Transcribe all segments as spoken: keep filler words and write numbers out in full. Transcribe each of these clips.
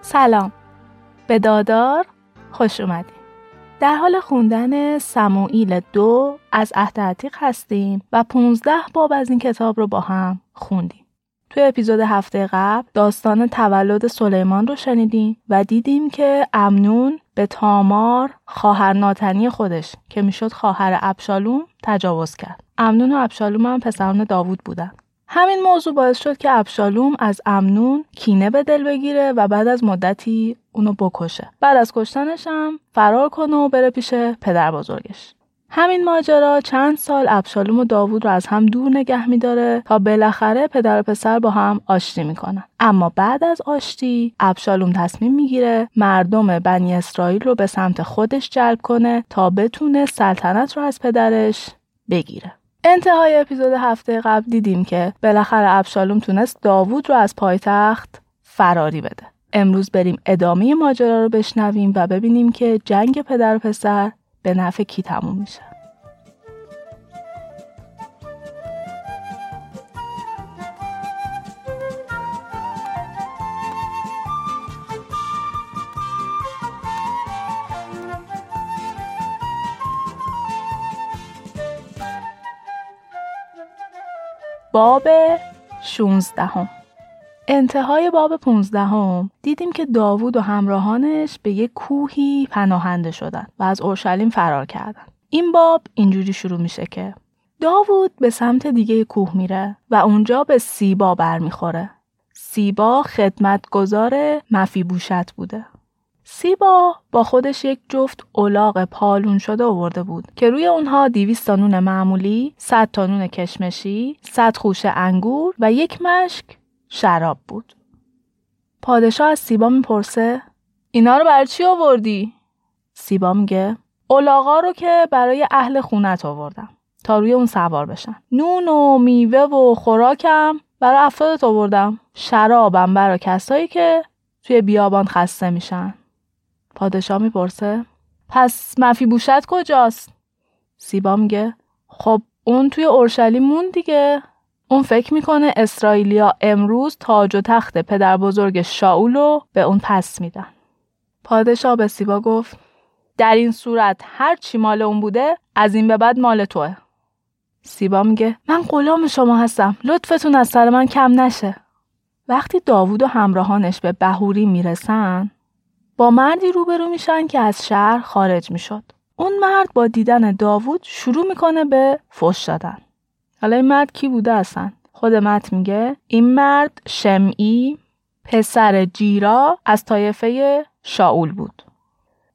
سلام، به دادار خوش اومدید. در حال خوندن سموئیل دو از عهد عتیق هستیم و پانزده باب از این کتاب رو با هم خوندیم. توی اپیزود هفته قبل داستان تولد سلیمان رو شنیدیم و دیدیم که امنون به تامار خواهر ناتنی خودش که میشد خواهر ابشالوم تجاوز کرد. امنون و ابشالوم هم پسران داوود بودن. همین موضوع باعث شد که ابشالوم از امنون کینه به دل بگیره و بعد از مدتی اونو بکشه. بعد از کشتنش هم فرار کنه و بره پیش پدر بزرگش. همین ماجرا چند سال ابشالوم و داوود رو از هم دور نگه می‌داره تا بالاخره پدر و پسر با هم آشتی می‌کنن. اما بعد از آشتی ابشالوم تصمیم می‌گیره مردم بنی اسرائیل رو به سمت خودش جلب کنه تا بتونه سلطنت رو از پدرش بگیره. انتهای اپیزود هفته قبل دیدیم که بالاخره ابشالوم تونست داوود رو از پایتخت فراری بده. امروز بریم ادامه ماجرا رو بشنویم و ببینیم که جنگ پدر و پسر به نفع کی تموم میشه. باب شانزدهم. انتهای باب پانزدهم دیدیم که داوود و همراهانش به یک کوهی پناهنده شدن و از اورشلیم فرار کردن. این باب اینجوری شروع میشه که داوود به سمت دیگه کوه میره و اونجا به سیبا برمیخوره. سیبا خدمتگزار مفیبوشت بوده. سیبا با خودش یک جفت الاغ پالون شده آورده بود که روی اونها دویست تا نون معمولی، صد تا نون کشمشی، صد خوشه انگور و یک مشک شراب بود. پادشاه از سیبا میپرسه اینا رو برای چی آوردی؟ سیبا میگه الاغا رو که برای اهل خونت آوردم تا روی اون سوار بشن. نون و میوه و خوراکم برای افرادت آوردم. شرابم برای کسایی که توی بیابان خسته میشن. پادشاه میپرسه پس مفیبوشت کجاست؟ سیبا میگه خب اون توی اورشلیم مون دیگه. اون فکر میکنه اسرائیلیا امروز تاج و تخت پدر بزرگ شاول رو به اون پس میدن. پادشاه به سیبا گفت در این صورت هر چی مال اون بوده از این به بعد مال توه. سیبا میگه من غلام شما هستم، لطفتون از سر من کم نشه. وقتی داوود و همراهانش به بحوریم میرسن با مردی روبرو میشن که از شهر خارج میشد. اون مرد با دیدن داوود شروع میکنه به فحش دادن. حالا این مرد کی بوده اصلا؟ خود مت میگه این مرد شمعی پسر جیرا از طایفه شاول بود.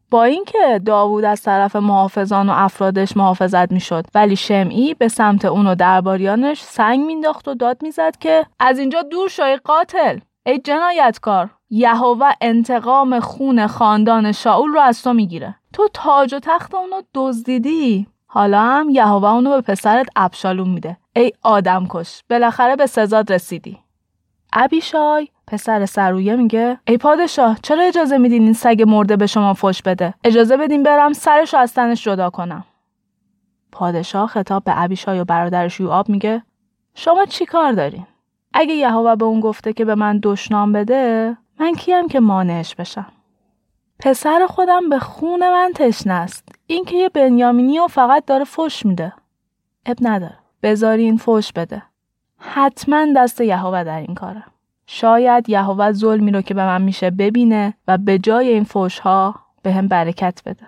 با اینکه داوود از طرف محافظان و افرادش محافظت میشد ولی شمعی به سمت اون و درباریانش سنگ مینداخت و داد میزد که از اینجا دور شو ای قاتل، ای جنایتکار، یهوه انتقام خون خاندان شاول رو از تو میگیره. تو تاج و تخت اونو دزدیدی، حالا هم یهوه اونو به پسرت ابشالوم میده. ای آدم کش، بالاخره به سزاد رسیدی. عبیشای پسر سرویه میگه ای پادشاه، چرا اجازه میدین این سگ مرده به شما فحش بده؟ اجازه بدین برم سرشو از تنش جدا کنم. پادشاه خطاب به عبیشای و برادرش یوآب میگه شما چی کار دارین؟ اگه یهوه به اون گفته که به من دشنام بده، من کیم که مانعش بشم؟ پسر خودم به خون من تشنه است. این که یه بنیامینی و فقط داره فحش میده. اب نداره. بذارین فحش بده. حتما دست یهوه در این کاره. شاید یهوه ظلمی رو که به من میشه ببینه و به جای این فحش ها به هم برکت بده.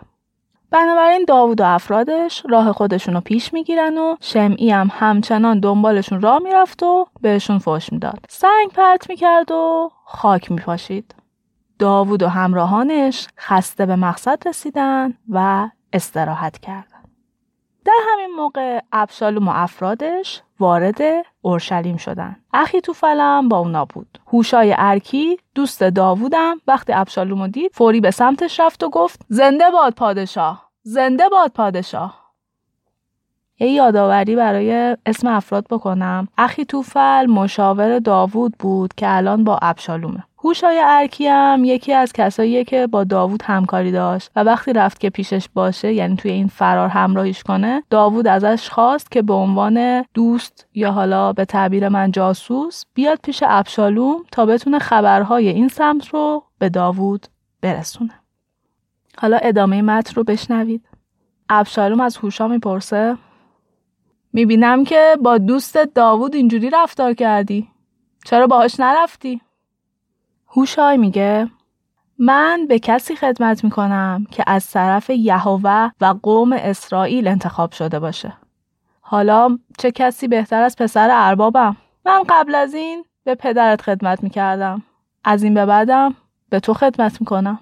بنابراین داوود و افرادش راه خودشون رو پیش میگیرن و شمعی هم همچنان دنبالشون راه میرفت و بهشون فحش میداد. سنگ پرت میکرد و خاک میپاشید. داوود و همراهانش خسته به مقصد رسیدن و استراحت کردند. در همین موقع ابشالوم و افرادش وارد اورشلیم شدن. اخیتوفل هم با اونا بود. هوشای ارکی دوست داوودم وقتی ابشالوم رو دید فوری به سمتش رفت و گفت زنده باد پادشاه، زنده باد پادشاه. یه یادآوری برای اسم افراد بکنم. اخیتوفل مشاور داوود بود که الان با ابشالومه. هوشای ارکی هم یکی از کساییه که با داوود همکاری داشت و وقتی رفت که پیشش باشه، یعنی توی این فرار همراهیش کنه، داوود ازش خواست که به عنوان دوست یا حالا به تعبیر من جاسوس بیاد پیش ابشالوم تا بتونه خبرهای این سمت رو به داوود برسونه. حالا ادامه متن رو بشنوید. ابشالوم از هوشا میپرسه: میبینم که با دوست داوود اینجوری رفتار کردی. چرا باهاش نرفتی؟ هوشای میگه: من به کسی خدمت میکنم که از طرف یهوه و قوم اسرائیل انتخاب شده باشه. حالا چه کسی بهتر از پسر اربابم؟ من قبل از این به پدرت خدمت میکردم. از این به بعدم به تو خدمت میکنم.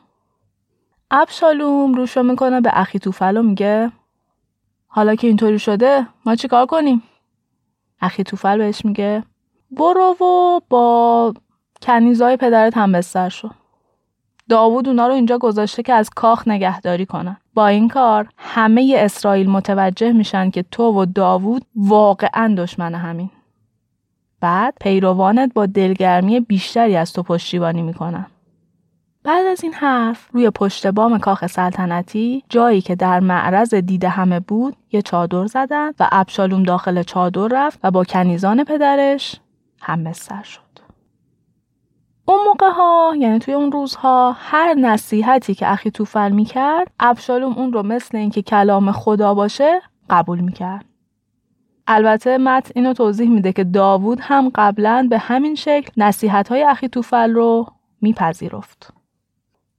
ابشالوم روشو میکنه به اخیتوفل و میگه: حالا که اینطوری شده ما چیکار کنیم؟ اخیتوفل بهش میگه: برو و با کنیزای پدرت هم بستر شو. داوود اونا رو اینجا گذاشته که از کاخ نگهداری کنن. با این کار همه اسرائیل متوجه میشن که تو و داوود واقعا دشمن همین. بعد پیروانت با دلگرمی بیشتری از تو پشتیبانی میکنن. بعد از این حرف روی پشت بام کاخ سلطنتی، جایی که در معرض دید همه بود، یه چادر زدن و ابشالوم داخل چادر رفت و با کنیزان پدرش هم بستر شد. اون موقع ها، یعنی توی اون روزها، هر نصیحتی که اخیتوفل میکرد، ابشالوم اون رو مثل اینکه کلام خدا باشه قبول میکرد. البته متن اینو توضیح میده که داوود هم قبلاً به همین شکل نصیحت‌های اخیتوفل رو میپذیرفت.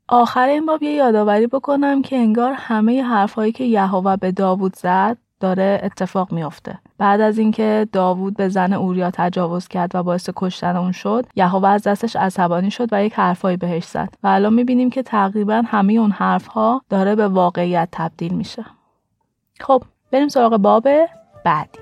آخر این باب یه یادآوری بکنم که انگار همه ی حرفایی که یهوه به داوود زد داره اتفاق میفته. بعد از اینکه داوود به زن اوریا تجاوز کرد و باعث کشتن اون شد، یهوه از دستش عصبانی شد و یک حرفایی بهش زد و الان میبینیم که تقریبا همه اون حرفها داره به واقعیت تبدیل میشه. خب بریم سراغ باب بعدی.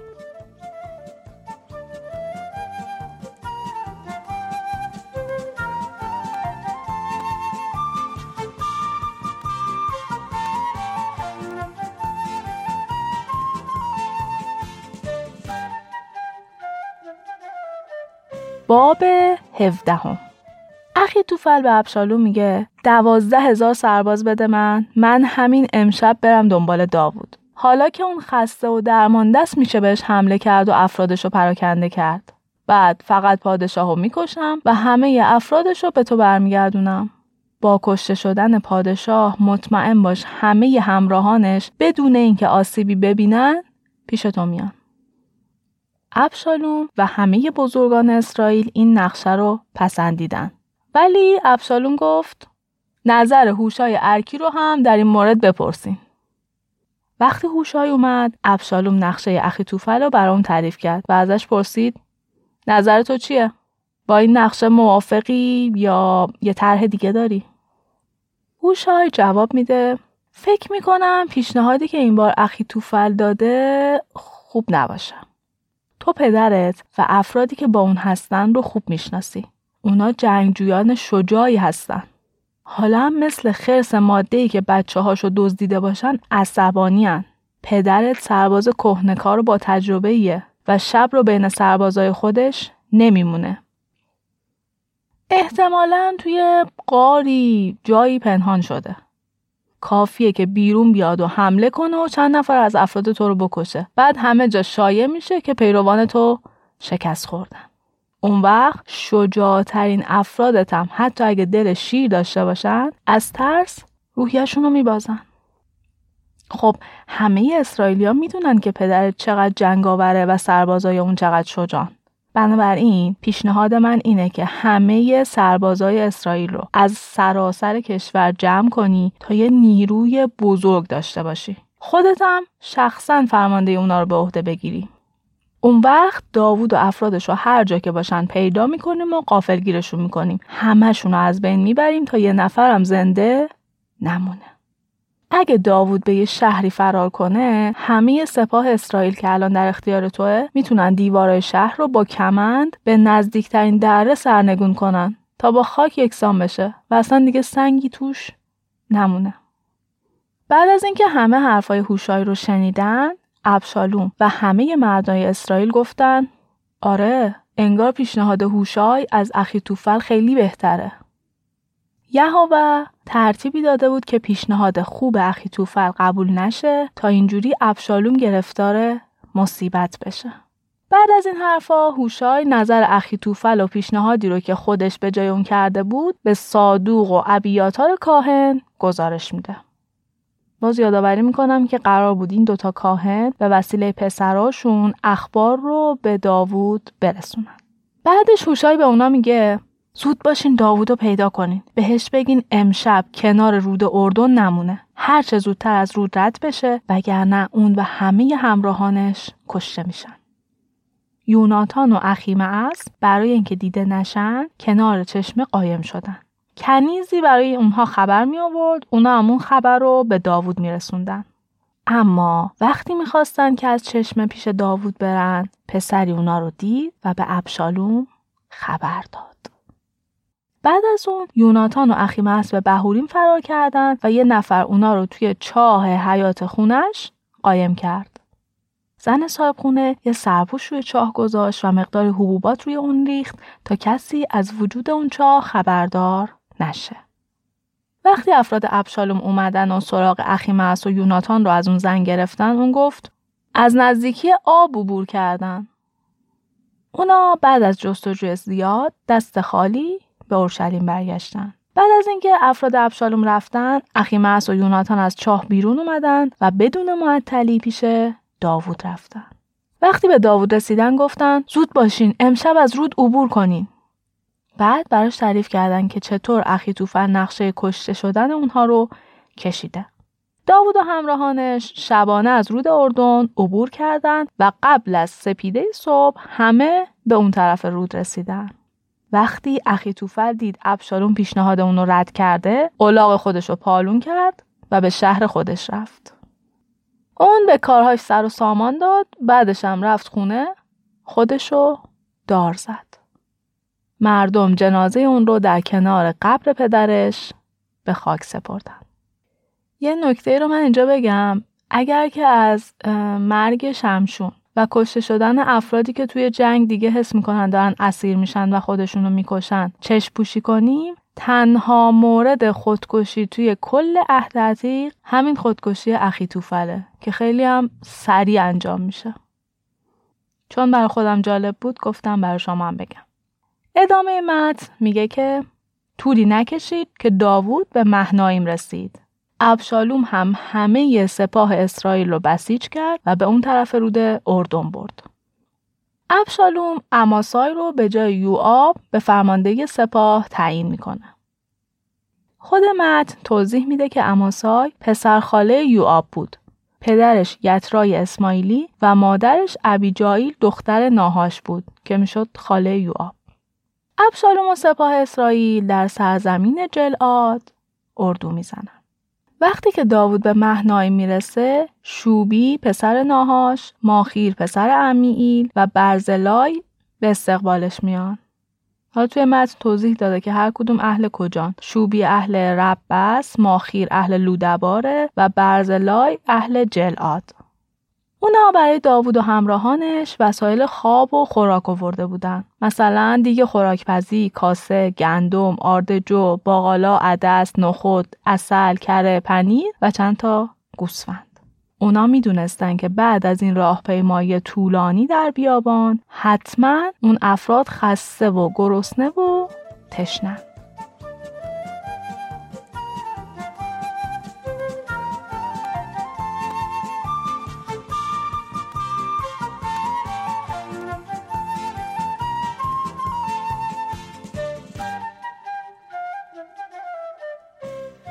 باب هفدهم. اخیتوفل به ابشالوم میگه: دوازده هزار سرباز بده من، من همین امشب برم دنبال داوود. حالا که اون خسته و درمانده است میشه بهش حمله کرد و افرادشو پراکنده کرد. بعد فقط پادشاهو میکشم و همه افرادشو به تو برمیگردونم. با کشته شدن پادشاه مطمئن باش همه همراهانش بدون اینکه آسیبی ببینن پیش تو میان. ابشالوم و همه بزرگان اسرائیل این نقشه رو پسندیدن. ولی ابشالوم گفت: نظر هوشای ارکی رو هم در این مورد بپرسین. وقتی هوشای اومد، ابشالوم نقشه اخیتوفل رو برام تعریف کرد و ازش پرسید: نظر تو چیه؟ با این نقشه موافقی یا یه طرح دیگه داری؟ هوشای جواب میده: فکر میکنم پیشنهادی که این بار اخیتوفل داده خوب نباشه. تو پدرت و افرادی که با اون هستن رو خوب میشناسی. اونا جنگجویان شجاعی هستن. حالا هم مثل خرس ماده‌ای که بچه‌هاشو دزدیده باشن عصبانی هن. پدرت سرباز کهنه‌کار با تجربه‌ایه و شب رو بین سربازای خودش نمیمونه. احتمالاً توی غاری جایی پنهان شده. کافیه که بیرون بیاد و حمله کنه و چند نفر از افراد تو رو بکشه. بعد همه جا شایع میشه که پیروان تو شکست خوردن. اون وقت شجاعترین افرادت هم حتی اگه دل شیر داشته باشن، از ترس روحیشون رو میبازن. خب همه اسرائیلی‌ها میدونن که پدرت چقدر جنگاوره و سربازای اون چقدر شجاعن. بنابراین پیشنهاد من اینه که همه سربازای اسرائیل رو از سراسر کشور جمع کنی تا یه نیروی بزرگ داشته باشی. خودت هم شخصاً فرمانده اونا رو به عهده بگیری. اون وقت داوود و افرادش رو هر جا که باشن پیدا میکنیم و غافلگیرشون میکنیم. همه‌شون رو از بین میبریم تا یه نفرم زنده نمونه. اگه داوود به یه شهری فرار کنه، همه سپاه اسرائیل که الان در اختیار توه میتونن دیوارای شهر رو با کمند به نزدیکترین دره سرنگون کنن تا با خاک یکسان بشه و اصلا دیگه سنگی توش نمونه. بعد از اینکه همه حرفای هوشای رو شنیدن، ابشالوم و همه مردای اسرائیل گفتن: آره، انگار پیشنهاد هوشای از اخیتوفل خیلی بهتره. یهوه ترتیبی داده بود که پیشنهاد خوب اخیتوفل قبول نشه تا اینجوری ابشالوم گرفتار مصیبت بشه. بعد از این حرفا هوشای نظر اخیتوفل و پیشنهادی رو که خودش به جای اون کرده بود به صادوق و ابیاتار کاهن گزارش میده. باز یادآوری میکنم که قرار بود این دوتا کاهن به وسیله پسراشون اخبار رو به داوود برسونن. بعدش هوشای به اونا میگه زود باشین داوود رو پیدا کنین. بهش بگین امشب کنار رود اردن نمونه. هر چه زودتر از رود رد بشه وگرنه اون و همه همراهانش کشته میشن. یوناتان و اخیمعص برای اینکه دیده نشن کنار چشمه قایم شدن. کنیزی برای اونها خبر می آورد، اونا همون خبر رو به داوود می رسوندن. اما وقتی می خواستن که از چشمه پیش داوود برن، پسری اونا رو دید و به ابشالوم خبر داد. بعد از اون یوناتان و اخیمعص به بحوریم فرار کردند و یه نفر اونا رو توی چاه حیات خونش قایم کرد. زن صاحب خونه یه سرپوش روی چاه گذاشت و مقدار حبوبات روی اون ریخت تا کسی از وجود اون چاه خبردار نشه. وقتی افراد ابشالوم اومدن و سراغ اخیمعص و یوناتان رو از اون زن گرفتن، اون گفت از نزدیکی آب عبور کردن. اونا بعد از جستجوی زیاد دست خالی به اورشلیم برگشتن. بعد از اینکه افراد ابشالوم رفتن، اخیمعص و یوناتان از چاه بیرون اومدن و بدون معطلی پیش داوود رفتن. وقتی به داوود رسیدن گفتن زود باشین امشب از رود عبور کنین. بعد براش تعریف کردن که چطور اخیتوفل نقشه کشته شدن اونها رو کشیده. داوود و همراهانش شبانه از رود اردن عبور کردند و قبل از سپیده صبح همه به اون طرف رود رسیدن. وقتی اخیتوفل دید ابشالوم پیشنهاد اون رو رد کرده، الاغ خودش رو پالون کرد و به شهر خودش رفت. اون به کارهاش سر و سامان داد، بعدش هم رفت خونه، خودش رو دار زد. مردم جنازه اون رو در کنار قبر پدرش به خاک سپردن. یه نکته رو من اینجا بگم، اگر که از مرگ شمشون و کشته شدن افرادی که توی جنگ دیگه حس میکنن دارن اسیر میشن و خودشونو میکشن چشم پوشی کنیم، تنها مورد خودکشی توی کل عهد عتیق همین خودکشی اخیتوفله که خیلی هم سریع انجام میشه. چون برای خودم جالب بود گفتم برای شما هم بگم. ادامه متن میگه که طولی نکشید که داوود به محناییم رسید. ابشالوم هم همه سپاه اسرائیل رو بسیج کرد و به اون طرف رود اردن برد. ابشالوم اماسای رو به جای یوآب به فرماندهی سپاه تعیین میکنه. خود متن توضیح میده که اماسای پسر خاله یوآب بود. پدرش یترای اسماعیلی و مادرش عبیجای دختر ناهاش بود که میشد خاله یوآب. ابشالوم و سپاه اسرائیل در سرزمین جلعاد اردو میزنن. وقتی که داوود به محنایی میرسه، شوبی پسر ناهاش، ماخیر پسر امیئیل و برزلای به استقبالش میان. حالا توی متن توضیح داده که هر کدوم اهل کجان. شوبی اهل ربس، ماخیر اهل لودباره و برزلای اهل جلعاد. اونا برای داوود و همراهانش وسایل خواب و خوراک آورده بودن. مثلا دیگه خوراکپزی، کاسه، گندم، آرد جو، باقالا، عدس، نخود، عسل، کره، پنیر و چند تا گوسفند. اونا میدونستن که بعد از این راهپیمایی طولانی در بیابان حتما اون افراد خسته و گرسنه و تشنه.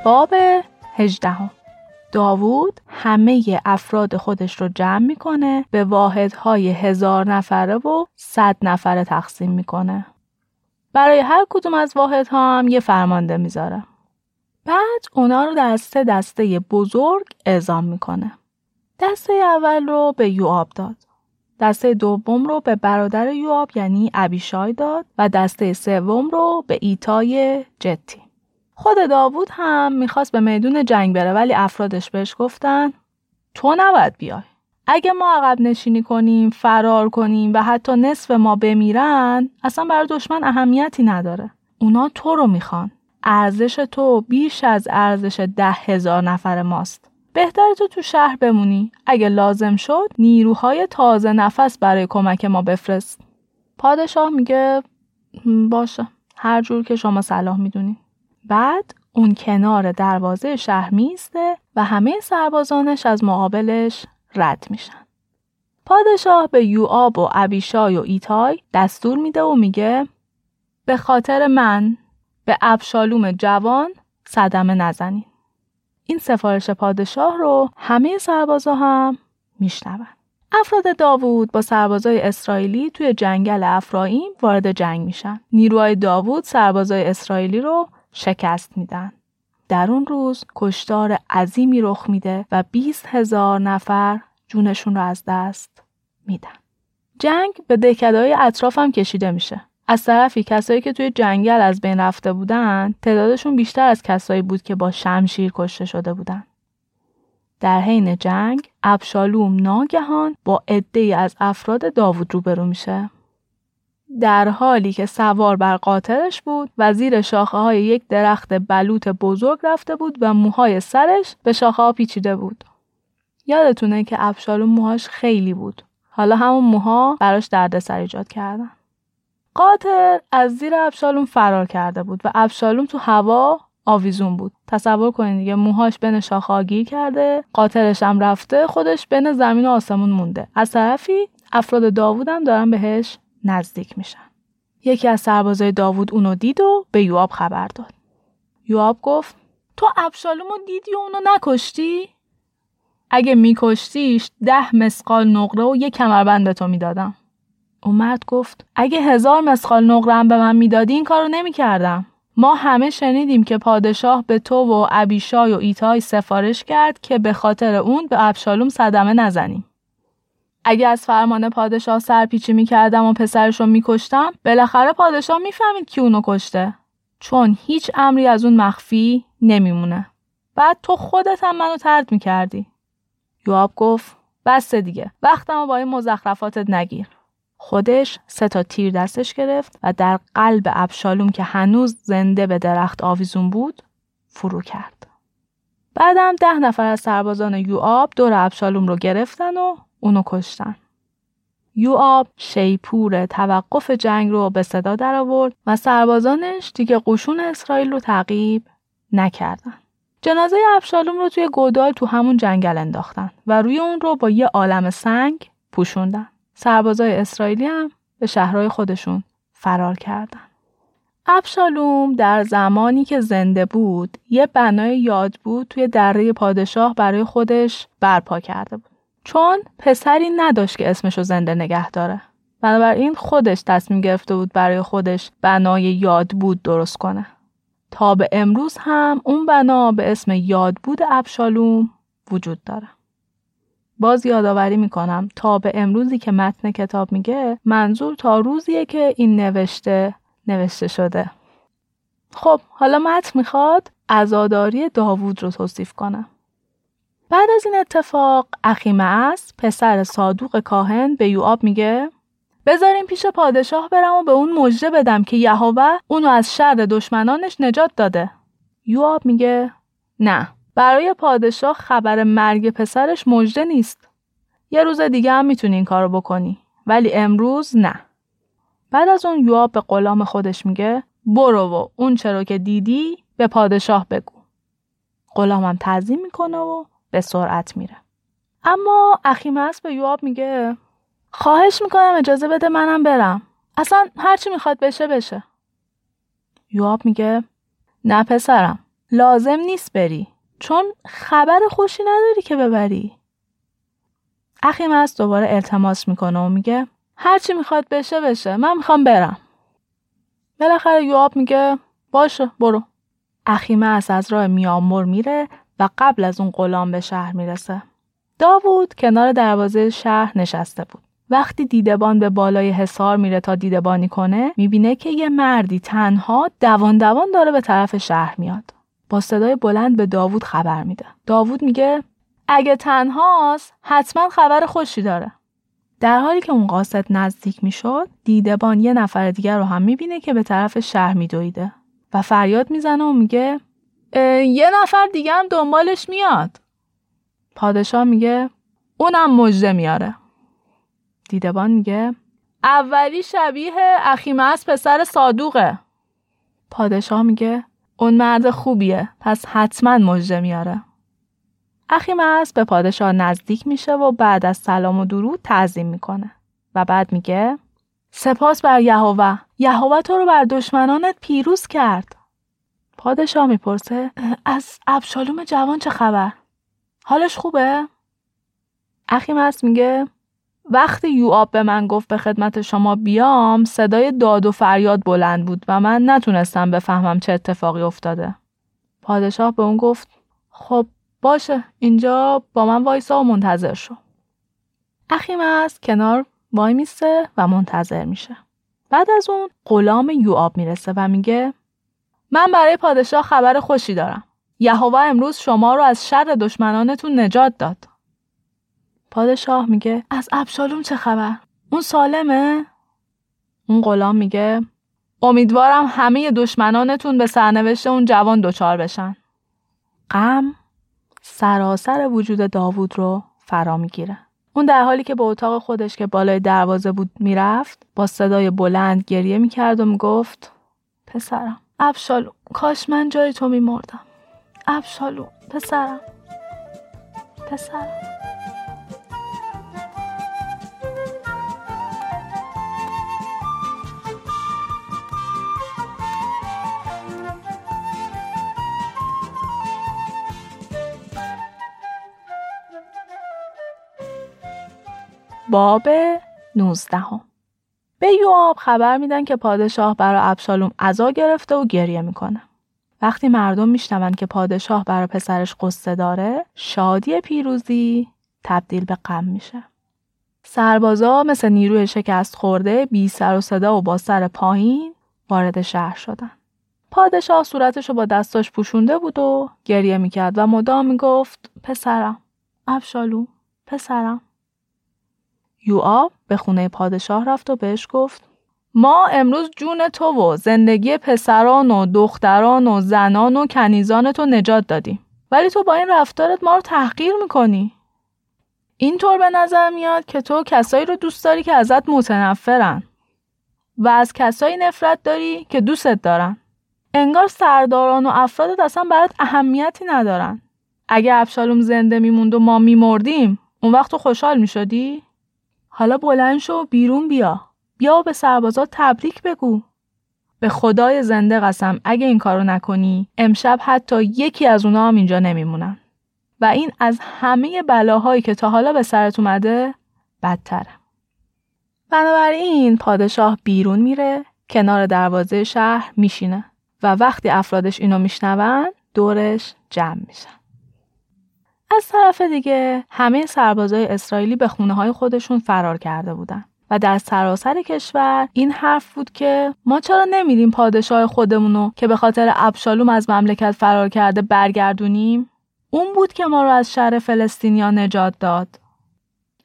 باب هجدهم. داوود همه افراد خودش رو جمع میکنه، به واحدهای هزار نفره و صد نفره تقسیم میکنه. برای هر کدوم از واحدها هم یه فرمانده میذاره. بعد اونا رو در سه دسته بزرگ اعزام میکنه. دسته اول رو به یوآب داد. دسته دوم رو به برادر یوآب یعنی ابیشای داد و دسته سوم رو به ایتای جتی. خود داوود هم میخواست به میدون جنگ بره، ولی افرادش بهش گفتن تو نباید بیای. اگه ما عقب نشینی کنیم، فرار کنیم و حتی نصف ما بمیرن، اصلا برای دشمن اهمیتی نداره. اونا تو رو میخوان. ارزش تو بیش از ارزش ده هزار نفر ماست. بهتره تو تو شهر بمونی. اگه لازم شد نیروهای تازه نفس برای کمک ما بفرست. پادشاه میگه باشه، هر جور که شما صلاح میدونی. بعد اون کنار دروازه شهر میسته و همه سربازانش از مقابلش رد میشن. پادشاه به یوآب و ابیشای و ایتای دستور میده و میگه به خاطر من به ابشالوم جوان صدمه نزنین. این سفارش پادشاه رو همه سربازا هم میشنون. افراد داوود با سربازای اسرائیلی توی جنگل افرایم وارد جنگ میشن. نیروهای داوود سربازای اسرائیلی رو شکست میدن. در اون روز کشتار عظیمی رخ میده و بیست هزار نفر جونشون رو از دست میدن. جنگ به دهکده‌های اطراف هم کشیده میشه. از طرفی کسایی که توی جنگل از بین رفته بودن تعدادشون بیشتر از کسایی بود که با شمشیر کشته شده بودن. در حین جنگ ابشالوم ناگهان با عده‌ای از افراد داوود روبرو میشه. در حالی که سوار بر قاطرش بود و زیر شاخه‌های یک درخت بلوط بزرگ رفته بود و موهای سرش به شاخه‌ها پیچیده بود. یادتونه که ابشالوم موهاش خیلی بود. حالا همون موها براش دردسر ایجاد کردن. قاطر از زیر ابشالوم فرار کرده بود و ابشالوم تو هوا آویزون بود. تصور کنید دیگه، موهاش بین شاخه‌ها گیر کرده، قاطرش هم رفته، خودش بین زمین و آسمون مونده. از طرفی افراد داوود هم دارن بهش نزدیک میشن. یکی از سربازای داوود اونو دید و به یوآب خبر داد. یوآب گفت تو ابشالومو دیدی و اونو نکشتی؟ اگه میکشتیش ده مسقال نقره و یک کمربند به تو میدادم. اون مرد گفت اگه هزار مسقال نقره هم به من میدادی این کارو نمیکردم. ما همه شنیدیم که پادشاه به تو و ابیشای و ایتای سفارش کرد که به خاطر اون به ابشالوم صدمه نزنیم. اگه از فرمان پادشاه سرپیچی میکردم و پسرش رو میکشتم، بالاخره پادشاه میفهمید کی اونو کشته، چون هیچ امری از اون مخفی نمیمونه. بعد تو خودت هم منو طرد میکردی. یوآب گفت بس دیگه، وقتمو با این مزخرفاتت نگیر. خودش سه تا تیر دستش گرفت و در قلب ابشالوم که هنوز زنده به درخت آویزون بود فرو کرد. بعدم ده نفر از سربازان یوآب دور ابشالوم رو گرفتن و اونو کشتن. یوآب شیپور توقف جنگ رو به صدا در آورد و سربازانش دیگه قشون اسرائیل رو تعقیب نکردن. جنازه ابشالوم رو توی گودال تو همون جنگل انداختن و روی اون رو با یه عالمه سنگ پوشوندن. سربازای اسرائیلی هم به شهرهای خودشون فرار کردن. ابشالوم در زمانی که زنده بود یه بنای یاد بود توی دره پادشاه برای خودش برپا کرده بود، چون پسری نداشت که اسمشو زنده نگه داره. بنابراین خودش تصمیم گرفته بود برای خودش بنای یاد بود درست کنه. تا به امروز هم اون بنا به اسم یاد بود ابشالوم وجود داره. باز یادآوری میکنم تا به امروزی که متن کتاب میگه، منظور تا روزیه که این نوشته نوشته شده. خب حالا متن میخواد عزاداری داوود رو توصیف کنه. بعد از این اتفاق اخیمعص پسر صادوق کاهن به یوآب میگه بذاریم پیش پادشاه برم و به اون مژده بدم که یهوه اونو از شر دشمنانش نجات داده. یوآب میگه نه، برای پادشاه خبر مرگ پسرش مژده نیست. یه روز دیگه هم میتونی این کارو بکنی، ولی امروز نه. بعد از اون یوآب به غلام خودش میگه برو و اون چرا که دیدی به پادشاه بگو. غلامم تعظیم میکنه و به سرعت میره. اما اخیمعص به یوآب میگه خواهش میکنم اجازه بده منم برم. اصلا هرچی میخواد بشه بشه. یوآب میگه نه پسرم، لازم نیست بری، چون خبر خوشی نداری که ببری. اخیمعص دوباره التماس میکنه و میگه هرچی میخواد بشه بشه، من میخوام برم. بالاخره یوآب میگه باشه برو. اخیمعص از راه میامور میره و قبل از اون غلام به شهر میرسه. داوود کنار دروازه شهر نشسته بود. وقتی دیدبان به بالای حصار میره تا دیدبانی کنه، میبینه که یه مردی تنها دوان دوان داره به طرف شهر میاد. با صدای بلند به داوود خبر میده. داوود میگه اگه تنهاست حتما خبر خوشی داره. در حالی که اون قاصد نزدیک میشد، دیدبان یه نفر دیگر رو هم میبینه که به طرف شهر میدویده و فریاد میزنه و میگه یه نفر دیگه هم دنبالش میاد. پادشاه میگه اونم مژده میاره. دیدبان میگه اولی شبیه اخیمعص پسر صادوقه. پادشاه میگه اون مرد خوبیه، پس حتما مژده میاره. اخیمعص به پادشاه نزدیک میشه و بعد از سلام و درود تعظیم میکنه و بعد میگه سپاس بر یهوه، یهوه تو رو بر دشمنانت پیروز کرد. پادشاه میپرسه از ابشالوم جوان چه خبر؟ حالش خوبه؟ اخیمعص میگه وقتی یوآب به من گفت به خدمت شما بیام، صدای داد و فریاد بلند بود و من نتونستم بفهمم چه اتفاقی افتاده. پادشاه به اون گفت خب باشه، اینجا با من وایسا و منتظر شو. اخیمعص کنار وای میسه و منتظر میشه. بعد از اون غلام یوآب میرسه و میگه من برای پادشاه خبر خوشی دارم. یهوه امروز شما رو از شر دشمنانتون نجات داد. پادشاه میگه از ابشالوم چه خبر؟ اون سالمه؟ اون غلام میگه امیدوارم همه دشمنانتون به سرنوشت اون جوان دوچار بشن. غم سراسر وجود داوود رو فرا میگیره. اون در حالی که به اتاق خودش که بالای دروازه بود میرفت، با صدای بلند گریه میکرد و میگفت پسرم ابشالوم، کاش من جای تو میمردم. ابشالوم پسرم، پسرم. باب نوزده. به یوآب خبر میدن که پادشاه برای ابشالوم عزا گرفته و گریه میکنه. وقتی مردم میشنون که پادشاه برای پسرش قصه داره، شادی پیروزی تبدیل به غم میشه. سربازا مثل نیروی شکست خورده بی سر و صدا و با سر پایین وارد شهر شدن. پادشاه صورتشو با دستاش پوشونده بود و گریه میکرد و مدام میگفت پسرم، ابشالوم، پسرم. یوآب به خونه پادشاه رفت و بهش گفت ما امروز جون تو و زندگی پسران و دختران و زنان و کنیزان تو نجات دادیم، ولی تو با این رفتارت ما رو تحقیر میکنی. اینطور به نظر میاد که تو کسایی رو دوست داری که ازت متنفرن و از کسایی نفرت داری که دوستت دارن. انگار سرداران و افرادت اصلا برات اهمیتی ندارن. اگه ابشالوم زنده میموند و ما میمردیم، اون وقت تو خوشحال میشدی؟ حالا بلند شو بیرون بیا. بیا و به سربازا تبریک بگو. به خدای زنده قسم اگه این کارو نکنی، امشب حتی یکی از اونا هم اینجا نمیمونن. و این از همه بلاهایی که تا حالا به سرت اومده بدتره. بنابراین پادشاه بیرون میره، کنار دروازه شهر میشینه و وقتی افرادش اینو میشنون، دورش جمع میشن. از طرف دیگه همه سربازای اسرائیلی به خونه‌های خودشون فرار کرده بودن و در سراسر کشور این حرف بود که ما چرا نمیریم پادشاه خودمونو که به خاطر ابشالوم از مملکت فرار کرده برگردونیم؟ اون بود که ما رو از شر فلسطینیان نجات داد.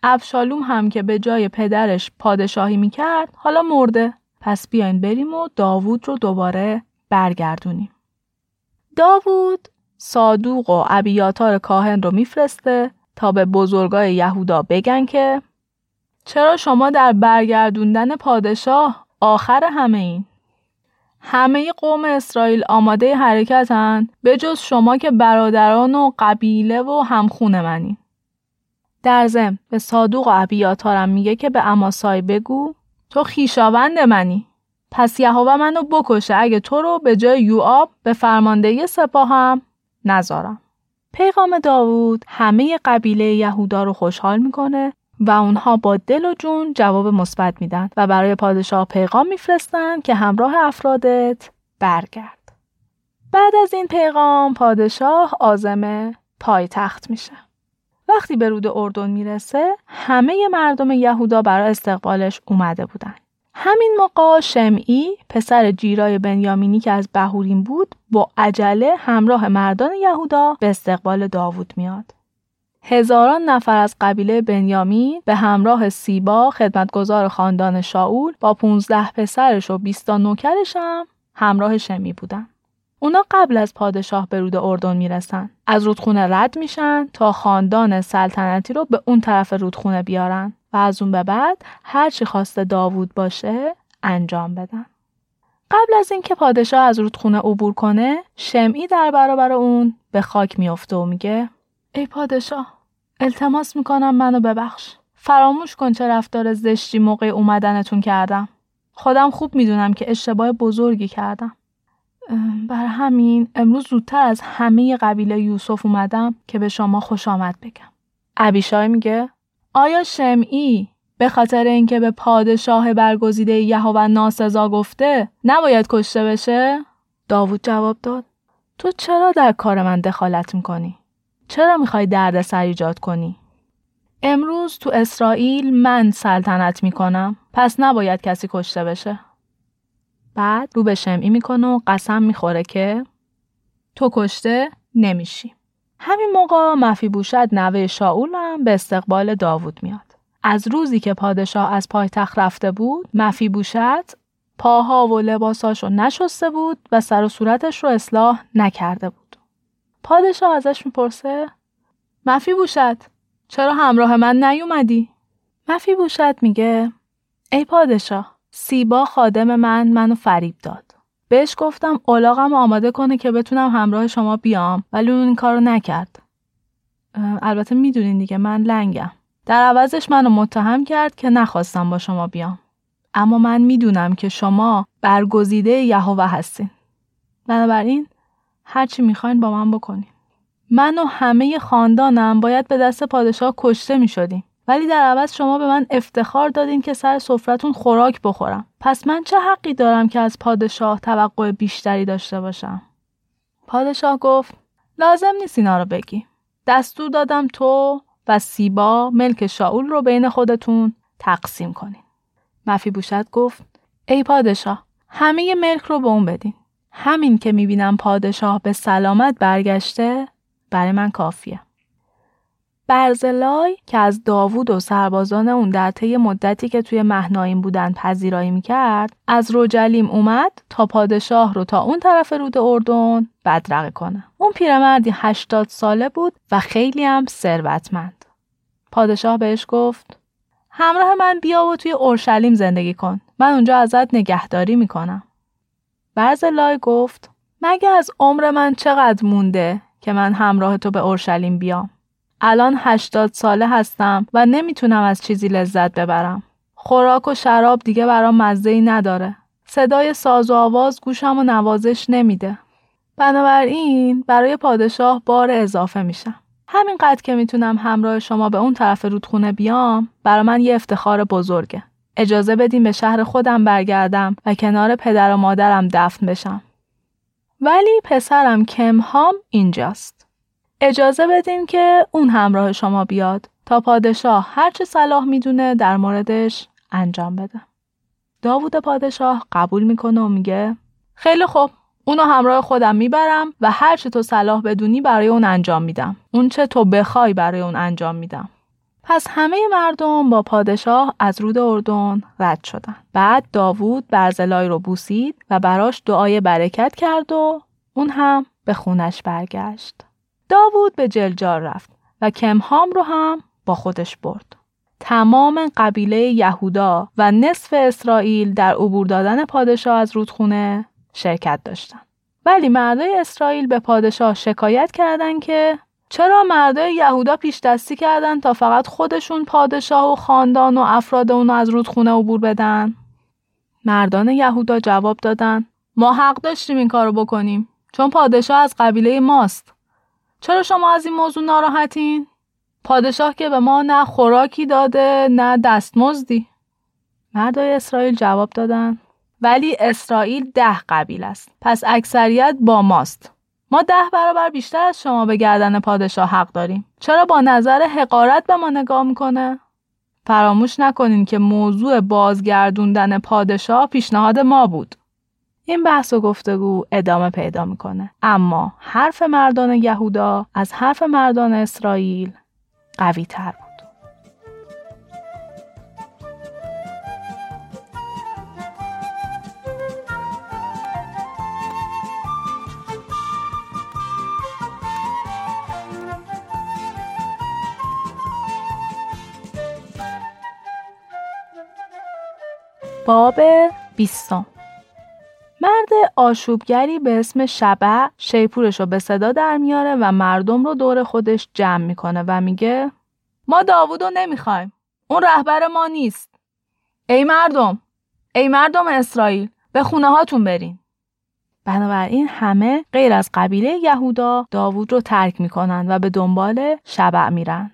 ابشالوم هم که به جای پدرش پادشاهی میکرد حالا مرده، پس بیاین بریم و داوود رو دوباره برگردونیم. داوود صادوق و ابیاتار کاهن رو میفرسته تا به بزرگای یهودا بگن که چرا شما در برگردوندن پادشاه آخر همه این؟ همه قوم اسرائیل آماده حرکتن به جز شما که برادران و قبیله و همخون منی. در ضمن به صادوق و ابیاتارم میگه که به اماسای بگو تو خویشاوند منی، پس یهوه منو بکشه اگه تو رو به جای یوآب به فرماندهی سپاهم نذارم. پیغام داوود همه قبیله یهودا رو خوشحال میکنه و اونها با دل و جون جواب مثبت میدن و برای پادشاه پیغام میفرستن که همراه افرادت برگرد. بعد از این پیغام پادشاه عازم پایتخت میشه. وقتی به رود اردن میرسه، همه مردم یهودا برای استقبالش اومده بودن. همین موقع شمعی پسر جیرای بنیامینی که از بحوریم بود، با عجله همراه مردان یهودا به استقبال داوود میاد. هزاران نفر از قبیله بنیامین به همراه سیبا خدمتگزار خاندان شاول با پانزده پسرش و بیست تا نوکرش هم همراه شمعی بودن. اونا قبل از پادشاه به رود اردن میرسن. از رودخونه رد میشن تا خاندان سلطنتی رو به اون طرف رودخونه بیارن و از اون به بعد هر چی خواسته داوود باشه انجام بدن. قبل از اینکه پادشاه از رودخونه عبور کنه، شمعی در برابر اون به خاک میفته و میگه: ای پادشاه، التماس میکنم منو ببخش. فراموش کن چه رفتار زشتی موقع اومدنتون کردم. خودم خوب میدونم که اشتباه بزرگی کردم. بر همین امروز زودتر از همه قبیله یوسف اومدم که به شما خوش آمد بگم. عبیشای میگه: آیا شمعی به خاطر اینکه به پادشاه برگزیده یهوه ناسزا گفته نباید کشته بشه؟ داوود جواب داد: تو چرا در کار من دخالت میکنی؟ چرا میخوای دردسر ایجاد کنی؟ امروز تو اسرائیل من سلطنت میکنم، پس نباید کسی کشته بشه. بعد رو به شمعی میکنه و قسم میخوره که تو کشته نمیشی. همین موقع مفیبوشت نوه شاول هم به استقبال داوود میاد. از روزی که پادشاه از پایتخت رفته بود، مفیبوشت پاها و لباساش رو نشسته بود و سر و صورتش رو اصلاح نکرده بود. پادشاه ازش میپرسه: مفیبوشت، چرا همراه من نیومدی؟ مفیبوشت میگه: ای پادشاه، سیبا خادم من منو فریب داد. بهش گفتم الاغم آماده کنه که بتونم همراه شما بیام، ولی اون این کارو نکرد. البته میدونین دیگه من لنگم. در عوضش منو متهم کرد که نخواستم با شما بیام. اما من میدونم که شما برگزیده یهوه هستین. بنابراین هر چی میخواین با من بکنین. من و همه خاندانم باید به دست پادشاه کشته میشدیم. ولی در عوض شما به من افتخار دادین که سر سفرتون خوراک بخورم. پس من چه حقی دارم که از پادشاه توقع بیشتری داشته باشم؟ پادشاه گفت: لازم نیست اینا رو بگی. دستور دادم تو و سیبا ملک شاول رو بین خودتون تقسیم کنین. مفیبوشت گفت: ای پادشاه، همه ملک رو به اون بدین. همین که میبینم پادشاه به سلامت برگشته برای من کافیه. برزلای که از داوود و سربازان اون در طی مدتی که توی محنایی بودن پذیرایی میکرد، از اورشلیم اومد تا پادشاه رو تا اون طرف رود اردن بدرقه کنه. اون پیرمردی هشتاد ساله بود و خیلی هم ثروتمند. پادشاه بهش گفت: همراه من بیا و توی اورشلیم زندگی کن. من اونجا ازت نگهداری میکنم. برزلای گفت: مگه از عمر من چقدر مونده که من همراه تو به اورشلیم بیام؟ الان هشتاد ساله هستم و نمیتونم از چیزی لذت ببرم. خوراک و شراب دیگه برام مزه‌ای نداره. صدای ساز و آواز گوشم و نوازش نمیده. بنابراین برای پادشاه بار اضافه میشم. همینقدر که میتونم همراه شما به اون طرف رودخونه بیام، برای من یه افتخار بزرگه. اجازه بدین به شهر خودم برگردم و کنار پدر و مادرم دفن بشم. ولی پسرم کمهام اینجاست. اجازه بدین که اون همراه شما بیاد تا پادشاه هر چه صلاح میدونه در موردش انجام بده. داوود پادشاه قبول میکنه و میگه: خیلی خوب، اونو همراه خودم میبرم و هر چه تو صلاح بدونی برای اون انجام میدم. اون چه تو بخوای برای اون انجام میدم. پس همه مردم با پادشاه از رود اردن رد شدن. بعد داوود برزلای رو بوسید و براش دعای برکت کرد و اون هم به خونش برگشت. داوود به جلجار رفت و کمهام رو هم با خودش برد. تمام قبیله یهودا و نصف اسرائیل در عبور دادن پادشاه از رودخونه شرکت داشتند. ولی مردای اسرائیل به پادشاه شکایت کردند که چرا مردای یهودا پیش دستی کردن تا فقط خودشون پادشاه و خاندان و افراد اون رو از رودخونه عبور بدن؟ مردان یهودا جواب دادن: ما حق داشتیم این کارو بکنیم، چون پادشاه از قبیله ماست. چرا شما از این موضوع ناراحتین؟ پادشاه که به ما نه خوراکی داده نه دستمزدی. مردای اسرائیل جواب دادن: ولی اسرائیل ده قبیله است، پس اکثریت با ماست. ما ده برابر بیشتر از شما به گردن پادشاه حق داریم. چرا با نظر حقارت به ما نگاه میکنه؟ فراموش نکنین که موضوع بازگردوندن پادشاه پیشنهاد ما بود. این بحث و گفتگو ادامه پیدا میکنه، اما حرف مردان یهودا از حرف مردان اسرائیل قوی تر بود. باب بیستم. مرد آشوبگری به اسم شبع شیپورش رو به صدا در میاره و مردم رو دور خودش جمع میکنه و میگه ما داوود رو نمیخوایم. اون رهبر ما نیست. ای مردم، ای مردم اسرائیل، به خونه هاتون برین. بنابراین همه غیر از قبیله یهودا داوود رو ترک میکنن و به دنبال شبع میرن.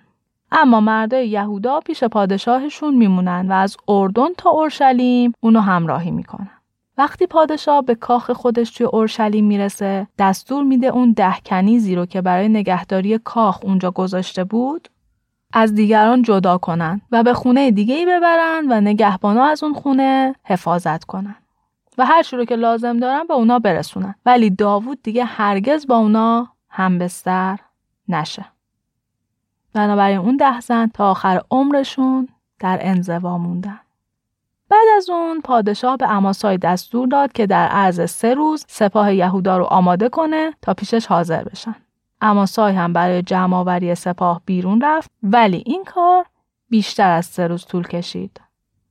اما مردای یهودا پیش پادشاهشون میمونن و از اردن تا اورشلیم اونو همراهی میکنن. وقتی پادشاه به کاخ خودش توی اورشلیم میرسه، دستور میده اون ده کنیزی رو که برای نگهداری کاخ اونجا گذاشته بود، از دیگران جدا کنن و به خونه دیگه‌ای ببرن و نگهبانا از اون خونه حفاظت کنن و هر چیزی رو که لازم دارن به اونا برسونن. ولی داوود دیگه هرگز با اونا همبستر نشه. بنابراین اون ده زن تا آخر عمرشون در انزوا موندن. بعد از اون پادشاه به اماسای دستور داد که در عرض سه روز سپاه یهودا رو آماده کنه تا پیشش حاضر بشن. اماسای هم برای جمع‌آوری سپاه بیرون رفت، ولی این کار بیشتر از سه روز طول کشید.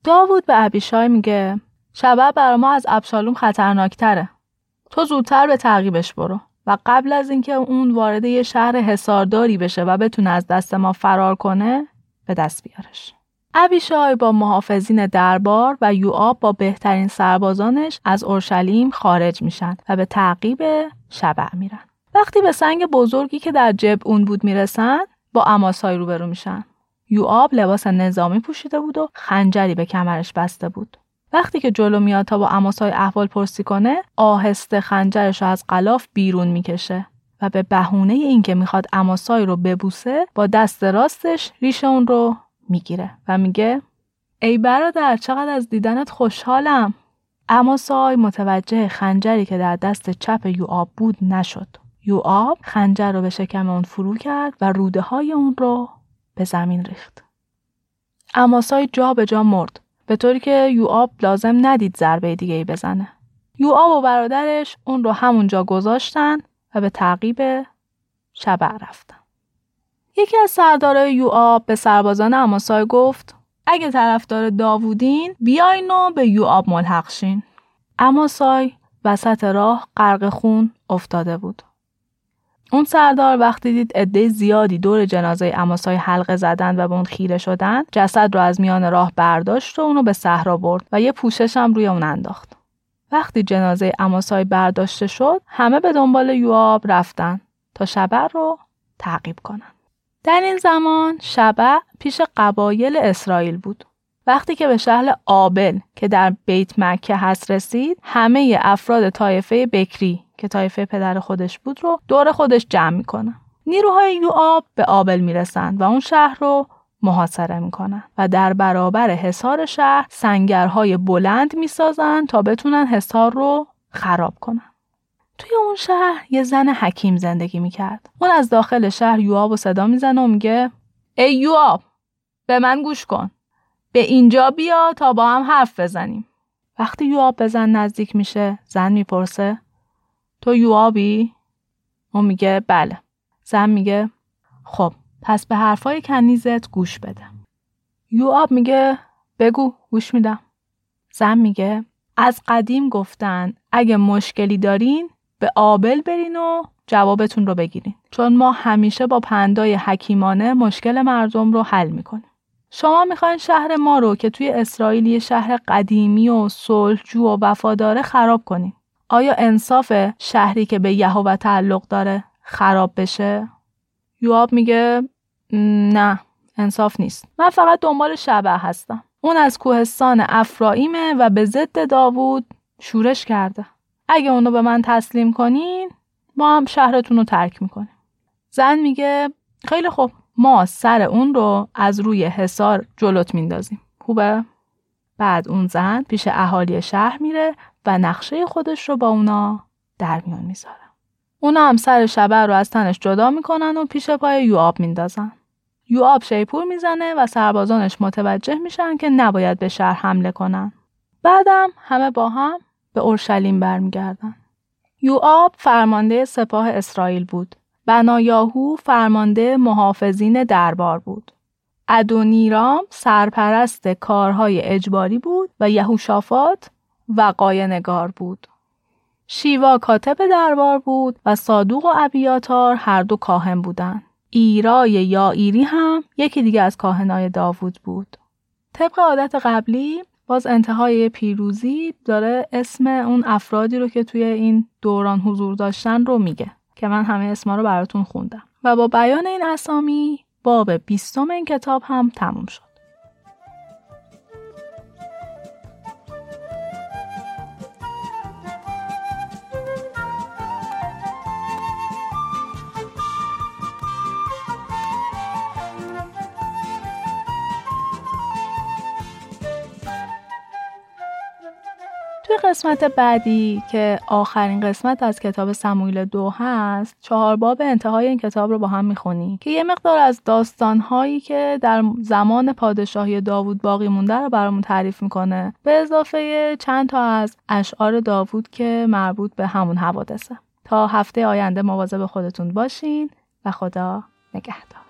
داوود به ابیشای میگه شبع برای ما از ابشالوم خطرناک‌تره. تو زودتر به تعقیبش برو و قبل از اینکه اون وارد یه شهر حصارداری بشه و بتونه از دست ما فرار کنه، به دست بیارش. ابیشای با محافظین دربار و یوآب با بهترین سربازانش از اورشلیم خارج میشن و به تعقیب شبع میرن. وقتی به سنگ بزرگی که در جبعون بود میرسن، با اماسای روبرو میشن. یوآب لباس نظامی پوشیده بود و خنجری به کمرش بسته بود. وقتی که جلو میاد تا با اماسای احوال پرسی کنه، آهسته خنجرش رو از غلاف بیرون میکشه و به بهونه اینکه میخواد اماسای رو ببوسه، با دست راستش ریش اون رو میگیره و میگه ای برادر، چقدر از دیدنت خوشحالم. اماسای متوجه خنجری که در دست چپ یوآب بود نشد. یوآب خنجر رو به شکم اون فرو کرد و روده های اون رو به زمین ریخت. اماسای جا به جا مرد، به طوری که یوآب لازم ندید ضربه دیگه ای بزنه. یوآب و برادرش اون رو همونجا گذاشتن و به تعقیب شبع رفتن. یکی از سردارای یوآب به سربازان اماسای گفت اگه طرفدار داوودین بیاین و به یوآب ملحق شین. اماسای وسط راه غرق خون افتاده بود. اون سردار وقتی دید عده زیادی دور جنازه اماسای حلقه زدن و به اون خیره شدن، جسد رو از میان راه برداشت و اونو به صحرا برد و یه پوشش هم روی اون انداخت. وقتی جنازه اماسای برداشته شد، همه به دنبال یوآب رفتن تا شبع رو تعقیب کنن. در این زمان شبع پیش قبایل اسرائیل بود. وقتی که به شهر آبل که در بیت مکه هست رسید، همه افراد طایفه بکری که طایفه پدر خودش بود رو دور خودش جمع میکنه. نیروهای یوآب به آبل میرسن و اون شهر رو محاصره میکنن و در برابر حصار شهر سنگرهای بلند میسازن تا بتونن حصار رو خراب کنن. توی اون شهر یه زن حکیم زندگی میکرد. اون از داخل شهر یوآب رو صدا میزنه و میگه ای یوآب، به من گوش کن. به اینجا بیا تا با هم حرف بزنیم. وقتی یوآب به زن نزدیک میشه، زن میپرسه تو یوآبی؟ اون میگه بله. زن میگه خب پس به حرفای کنیزت گوش بده. یوآب میگه بگو، گوش میدم. زن میگه از قدیم گفتن اگه مشکلی دارین به آبل برین و جوابتون رو بگیرین، چون ما همیشه با پندای حکیمانه مشکل مردم رو حل میکنیم. شما میخواین شهر ما رو که توی اسرائیل یه شهر قدیمی و صلحجو و وفاداره خراب کنین. آیا انصاف شهری که به یهوه تعلق داره خراب بشه؟ یوآب میگه نه، انصاف نیست. من فقط دنبال شبع هستم. اون از کوهستان افرائیمه و به ضد داوود شورش کرده. اگه اونو به من تسلیم کنین، ما هم شهرتون رو ترک میکنیم. زن میگه خیلی خوب، ما سر اون رو از روی حصار جلوت میندازیم. خوبه؟ بعد اون زن پیش اهالی شهر میره و نقشه خودش رو با اونا در میون میذاره. اونا هم سر شبع رو از تنش جدا میکنن و پیش پای یوآب میندازن. یوآب شیپور میزنه و سربازانش متوجه میشن که نباید به شهر حمله کنن. بعدم همه با هم به اورشلیم برمیگردن. یوآب فرمانده سپاه اسرائیل بود. بنایاهو فرمانده محافظین دربار بود. ادونیرام سرپرست کارهای اجباری بود و یهوشافات وقایع نگار بود. شیوا کاتب دربار بود و صادوق و ابیاتار هر دو کاهن بودند. ایرای یا ایری هم یکی دیگه از کاهنای داوود بود. طبق عادت قبلی باز انتهای پیروزی داره اسم اون افرادی رو که توی این دوران حضور داشتن رو میگه که من همه اسما رو براتون خوندم و با بیان این اسامی باب بیستم این کتاب هم تموم شد. قسمت بعدی که آخرین قسمت از کتاب سموئیل دو هست، چهار باب انتهای این کتاب رو با هم میخونی که یه مقدار از داستانهایی که در زمان پادشاهی داوود باقی مونده رو برامون تعریف میکنه، به اضافه چند تا از اشعار داوود که مربوط به همون حوادثه. تا هفته آینده مواظب خودتون باشین و خدا نگهدار.